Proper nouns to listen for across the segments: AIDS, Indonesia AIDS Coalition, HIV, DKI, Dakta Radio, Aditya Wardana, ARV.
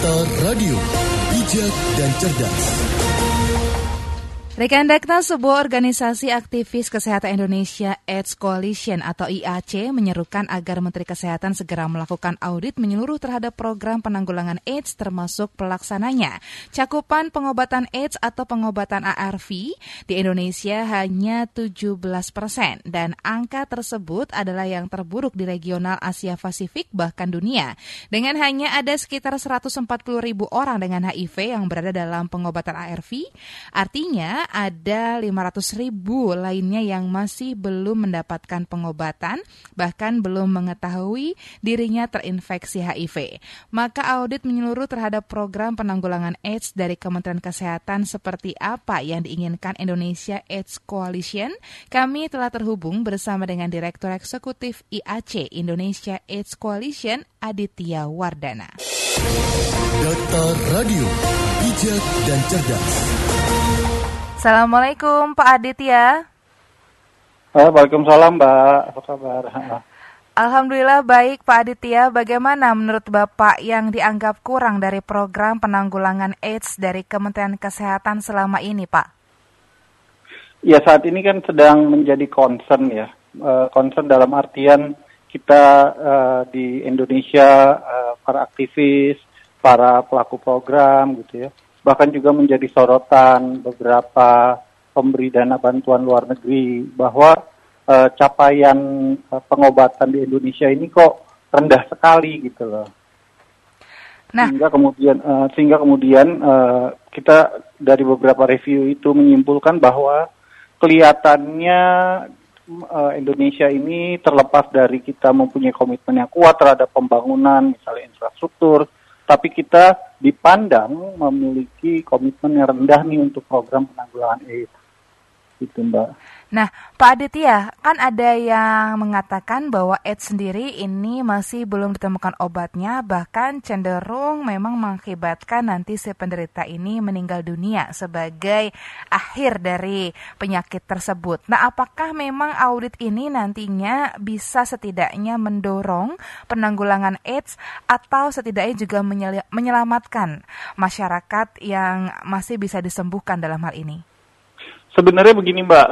Dakta Radio, bijak dan cerdas. Rekan Dakta, sebuah organisasi aktivis kesehatan Indonesia AIDS Coalition atau IAC menyerukan agar Menteri Kesehatan segera melakukan audit menyeluruh terhadap program penanggulangan AIDS termasuk pelaksananya. Cakupan pengobatan AIDS atau pengobatan ARV di Indonesia hanya 17% dan angka tersebut adalah yang terburuk di regional Asia Pasifik bahkan dunia. Dengan hanya ada sekitar 140.000 orang dengan HIV yang berada dalam pengobatan ARV, artinya ada 500.000 lainnya yang masih belum mendapatkan pengobatan, bahkan belum mengetahui dirinya terinfeksi HIV. Maka audit menyeluruh terhadap program penanggulangan AIDS dari Kementerian Kesehatan seperti apa yang diinginkan Indonesia AIDS Coalition? Kami telah terhubung bersama dengan Direktur Eksekutif IAC Indonesia AIDS Coalition, Aditya Wardana. Data Radio, bijak dan cerdas. Assalamualaikum Pak Aditya. Waalaikumsalam Mbak, apa kabar? Alhamdulillah baik Pak Aditya. Bagaimana menurut Bapak yang dianggap kurang dari program penanggulangan AIDS dari Kementerian Kesehatan selama ini Pak? Ya saat ini kan sedang menjadi concern ya. Concern dalam artian kita di Indonesia, para aktivis, para pelaku program gitu ya. Bahkan juga menjadi sorotan beberapa pemberi dana bantuan luar negeri bahwa capaian pengobatan di Indonesia ini kok rendah sekali gitu loh. Nah. Sehingga kemudian kita dari beberapa review itu menyimpulkan bahwa kelihatannya Indonesia ini terlepas dari kita mempunyai komitmen yang kuat terhadap pembangunan misalnya infrastruktur, tapi kita dipandang memiliki komitmen yang rendah nih untuk program penanggulangan AIDS. Gitu, Mbak. Nah, Pak Aditya, kan ada yang mengatakan bahwa AIDS sendiri ini masih belum ditemukan obatnya, bahkan cenderung memang mengakibatkan nanti si penderita ini meninggal dunia sebagai akhir dari penyakit tersebut. Nah, apakah memang audit ini nantinya bisa setidaknya mendorong penanggulangan AIDS atau setidaknya juga menyelamatkan masyarakat yang masih bisa disembuhkan dalam hal ini? Sebenarnya begini Mbak,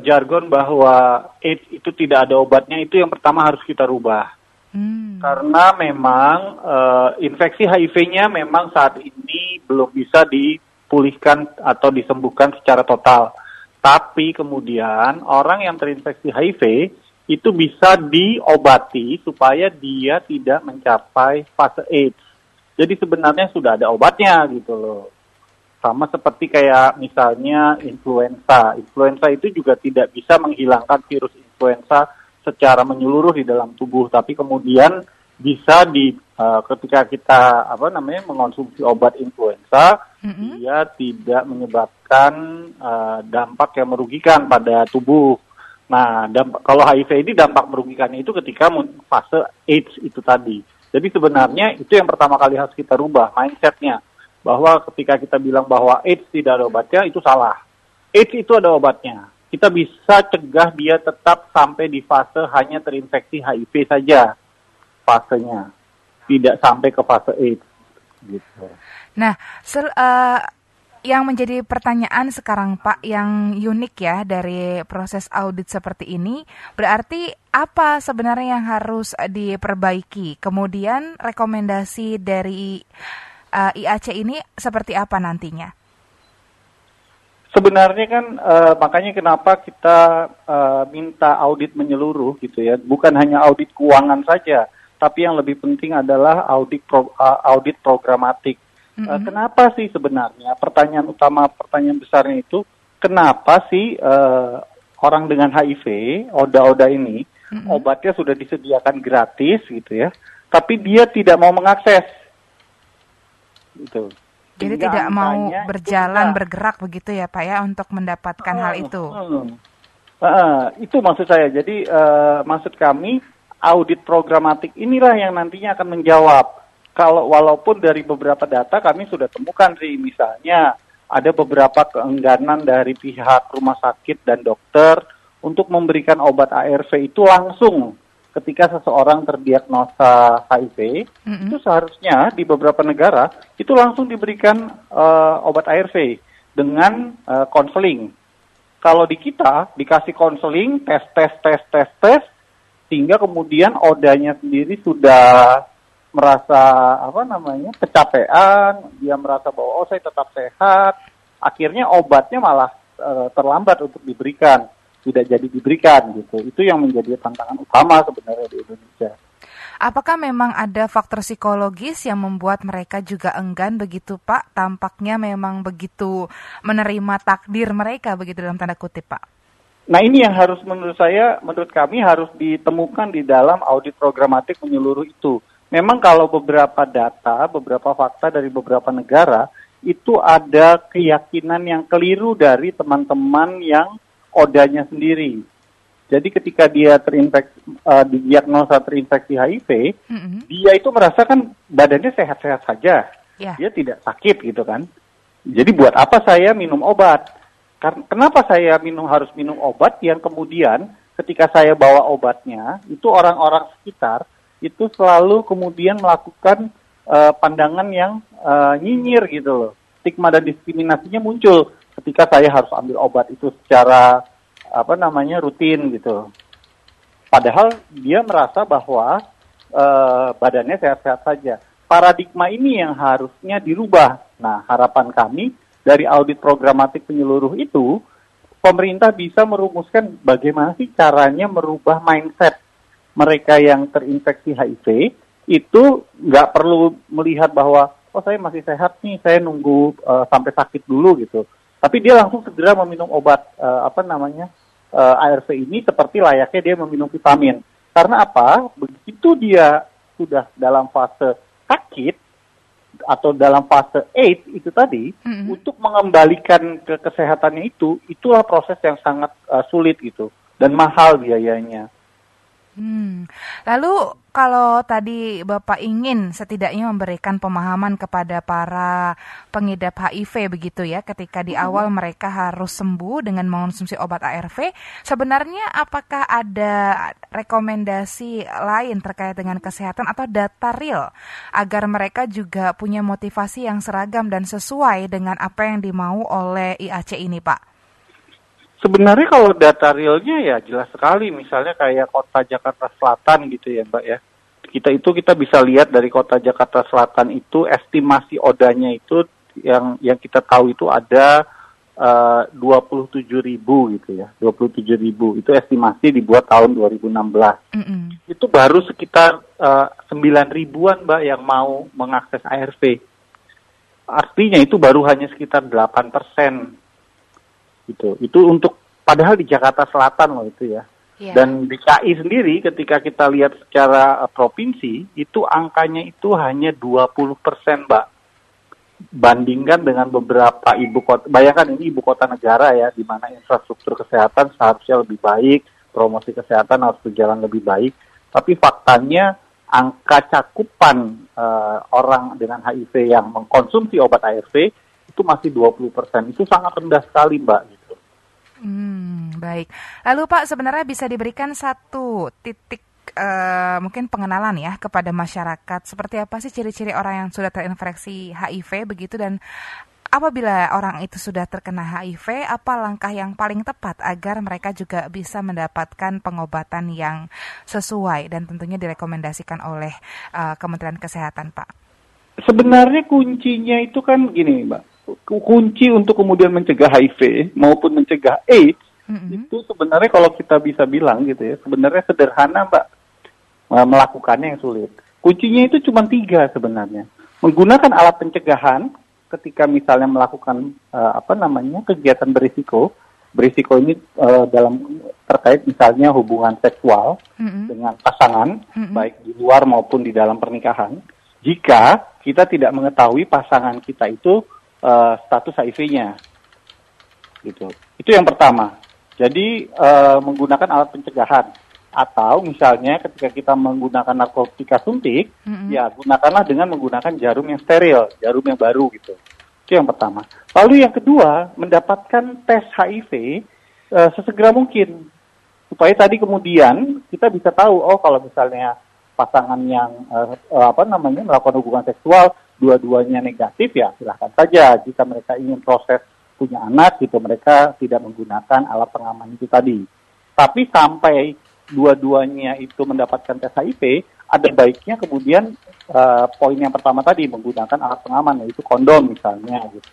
jargon bahwa AIDS itu tidak ada obatnya itu yang pertama harus kita rubah. Karena memang infeksi HIV-nya memang saat ini belum bisa dipulihkan atau disembuhkan secara total. Tapi kemudian orang yang terinfeksi HIV itu bisa diobati supaya dia tidak mencapai fase AIDS. Jadi sebenarnya sudah ada obatnya gitu loh. Sama seperti kayak misalnya influenza. Influenza itu juga tidak bisa menghilangkan virus influenza secara menyeluruh di dalam tubuh, tapi kemudian bisa ketika kita mengonsumsi obat influenza, dia tidak menyebabkan dampak yang merugikan pada tubuh. Nah, kalau HIV ini dampak merugikannya itu ketika fase AIDS itu tadi. Jadi sebenarnya itu yang pertama kali harus kita rubah mindset-nya. Bahwa ketika kita bilang bahwa AIDS tidak ada obatnya, itu salah. AIDS itu ada obatnya. Kita bisa cegah dia tetap sampai di fase hanya terinfeksi HIV saja fasenya. Tidak sampai ke fase AIDS. Gitu. Nah, yang menjadi pertanyaan sekarang Pak, yang unik ya dari proses audit seperti ini, berarti apa sebenarnya yang harus diperbaiki? Kemudian rekomendasi dari IAC ini seperti apa nantinya? Sebenarnya kan makanya kenapa kita minta audit menyeluruh gitu ya, bukan hanya audit keuangan saja, tapi yang lebih penting adalah audit programatik. Kenapa sih sebenarnya? Pertanyaan besarnya itu kenapa sih orang dengan HIV, ODA-ODA ini obatnya sudah disediakan gratis gitu ya, tapi dia tidak mau mengakses. Gitu. Jadi tidak mau berjalan, bergerak begitu ya Pak ya untuk mendapatkan hal itu. Itu maksud saya. Jadi maksud kami audit programatik inilah yang nantinya akan menjawab. Kalau walaupun dari beberapa data kami sudah temukan sih, misalnya ada beberapa keengganan dari pihak rumah sakit dan dokter untuk memberikan obat ARV itu langsung ketika seseorang terdiagnosa HIV, itu seharusnya di beberapa negara itu langsung diberikan obat ARV dengan counseling. Kalau di kita dikasih counseling, tes, sehingga kemudian odanya sendiri sudah merasa kecapean, dia merasa bahwa saya tetap sehat, akhirnya obatnya malah terlambat untuk diberikan, tidak jadi diberikan gitu. Itu yang menjadi tantangan utama sebenarnya di Indonesia. Apakah memang ada faktor psikologis yang membuat mereka juga enggan begitu, Pak? Tampaknya memang begitu menerima takdir mereka begitu dalam tanda kutip, Pak. Nah, ini yang harus menurut kami harus ditemukan di dalam audit programatik menyeluruh itu. Memang kalau beberapa data, beberapa fakta dari beberapa negara, itu ada keyakinan yang keliru dari teman-teman yang odanya sendiri. Jadi ketika dia didiagnosa terinfeksi HIV, dia itu merasakan badannya sehat-sehat saja, dia tidak sakit gitu kan. Jadi buat apa saya minum obat? Kenapa saya harus minum obat yang kemudian ketika saya bawa obatnya, itu orang-orang sekitar itu selalu kemudian melakukan pandangan yang nyinyir gitu loh. Stigma dan diskriminasinya muncul ketika saya harus ambil obat itu secara rutin gitu. Padahal dia merasa bahwa badannya sehat-sehat saja. Paradigma ini yang harusnya dirubah. Nah, harapan kami dari audit programatik menyeluruh itu, pemerintah bisa merumuskan bagaimana sih caranya merubah mindset mereka yang terinfeksi HIV, itu nggak perlu melihat bahwa, saya masih sehat nih, saya nunggu sampai sakit dulu gitu. Tapi dia langsung segera meminum obat ARV ini seperti layaknya dia meminum vitamin. Karena apa? Begitu dia sudah dalam fase sakit atau dalam fase AIDS itu tadi, untuk mengembalikan ke kesehatannya itulah proses yang sangat sulit gitu dan mahal biayanya. Lalu kalau tadi Bapak ingin setidaknya memberikan pemahaman kepada para pengidap HIV begitu ya, ketika di awal mereka harus sembuh dengan mengonsumsi obat ARV, sebenarnya apakah ada rekomendasi lain terkait dengan kesehatan atau data real agar mereka juga punya motivasi yang seragam dan sesuai dengan apa yang dimau oleh IAC ini, Pak? Sebenarnya kalau data realnya ya jelas sekali, misalnya kayak kota Jakarta Selatan gitu ya Mbak ya. Kita bisa lihat dari kota Jakarta Selatan itu estimasi odanya itu yang kita tahu itu ada 27.000 gitu ya. 27.000 itu estimasi dibuat tahun 2016. Itu baru sekitar 9.000-an Mbak yang mau mengakses ARV. Artinya itu baru hanya sekitar 8%. Itu untuk padahal di Jakarta Selatan loh itu ya. Yeah. Dan DKI sendiri ketika kita lihat secara provinsi itu angkanya itu hanya 20%, Mbak. Bandingkan dengan beberapa ibu kota, bayangkan ini ibu kota negara ya, di mana infrastruktur kesehatan seharusnya lebih baik, promosi kesehatan harus berjalan lebih baik. Tapi faktanya angka cakupan orang dengan HIV yang mengkonsumsi obat ARV itu masih 20%. Itu sangat rendah sekali, Mbak. Baik. Lalu Pak, sebenarnya bisa diberikan satu titik mungkin pengenalan ya kepada masyarakat. Seperti apa sih ciri-ciri orang yang sudah terinfeksi HIV begitu, dan apabila orang itu sudah terkena HIV, apa langkah yang paling tepat agar mereka juga bisa mendapatkan pengobatan yang sesuai dan tentunya direkomendasikan oleh Kementerian Kesehatan, Pak? Sebenarnya kuncinya itu kan gini, Mbak. Kunci untuk kemudian mencegah HIV maupun mencegah AIDS itu sebenarnya kalau kita bisa bilang gitu ya, sebenarnya sederhana, Mbak, melakukannya yang sulit. Kuncinya itu cuma 3 sebenarnya. Menggunakan alat pencegahan ketika misalnya melakukan kegiatan berisiko ini dalam terkait misalnya hubungan seksual dengan pasangan, baik di luar maupun di dalam pernikahan, jika kita tidak mengetahui pasangan kita itu status HIV-nya, gitu. Itu yang pertama. Jadi menggunakan alat pencegahan, atau misalnya ketika kita menggunakan narkotika suntik, ya gunakanlah dengan menggunakan jarum yang steril, jarum yang baru gitu. Itu yang pertama. Lalu yang kedua, mendapatkan tes HIV sesegera mungkin. supaya tadi kemudian kita bisa tahu, oh kalau misalnya pasangan yang melakukan hubungan seksual dua-duanya negatif, ya silahkan saja. Jika mereka ingin proses punya anak gitu, mereka tidak menggunakan alat pengaman itu tadi. Tapi sampai dua-duanya itu mendapatkan tes HIV, ada baiknya kemudian poin yang pertama tadi menggunakan alat pengaman, yaitu kondom misalnya gitu.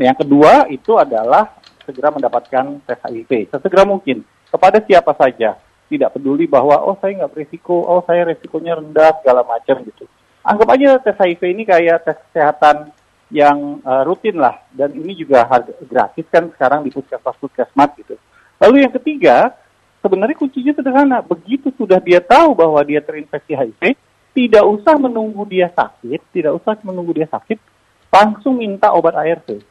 Yang kedua itu adalah segera mendapatkan tes HIV sesegera mungkin kepada siapa saja, tidak peduli bahwa oh saya nggak berisiko, oh saya resikonya rendah segala macam gitu. Anggap aja tes HIV ini kayak tes kesehatan yang rutin lah, dan ini juga gratis kan sekarang di puskesmas gitu. Lalu yang ketiga, sebenarnya kuncinya sederhana, begitu sudah dia tahu bahwa dia terinfeksi HIV, tidak usah menunggu dia sakit, langsung minta obat ARV.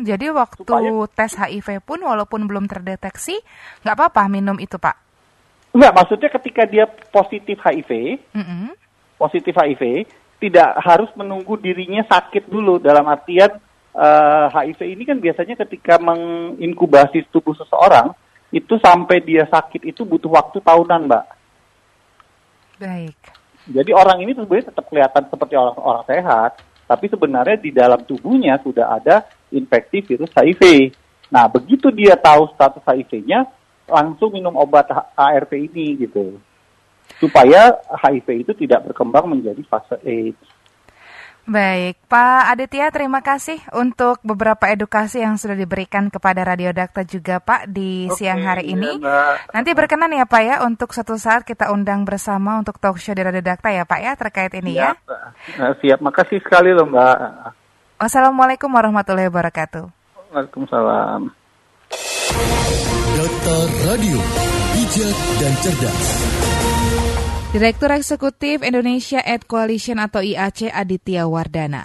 Jadi waktu tes HIV pun walaupun belum terdeteksi, nggak apa-apa minum itu, Pak? Nggak, maksudnya ketika dia positif HIV, tidak harus menunggu dirinya sakit dulu. Dalam artian HIV ini kan biasanya ketika menginkubasi tubuh seseorang, itu sampai dia sakit itu butuh waktu tahunan, Mbak. Baik. Jadi orang ini sebenarnya tetap kelihatan seperti orang sehat, tapi sebenarnya di dalam tubuhnya sudah ada infeksi virus HIV. Nah, begitu dia tahu status HIV-nya, langsung minum obat ARV ini gitu, supaya HIV itu tidak berkembang menjadi fase AIDS. Baik, Pak Aditya, terima kasih untuk beberapa edukasi yang sudah diberikan kepada Radio Dakta juga, Pak, di siang hari ini. Mbak. Nanti berkenan ya, Pak, ya, untuk suatu saat kita undang bersama untuk talk show di Radio Dakta ya, Pak, ya, terkait ini ya. Siap, makasih sekali loh, Mbak. Wassalamualaikum warahmatullahi wabarakatuh. Waalaikumsalam. Dakta Radio, bijak dan cerdas. Direktur Eksekutif Indonesia AIDS Coalition atau IAC Aditya Wardana.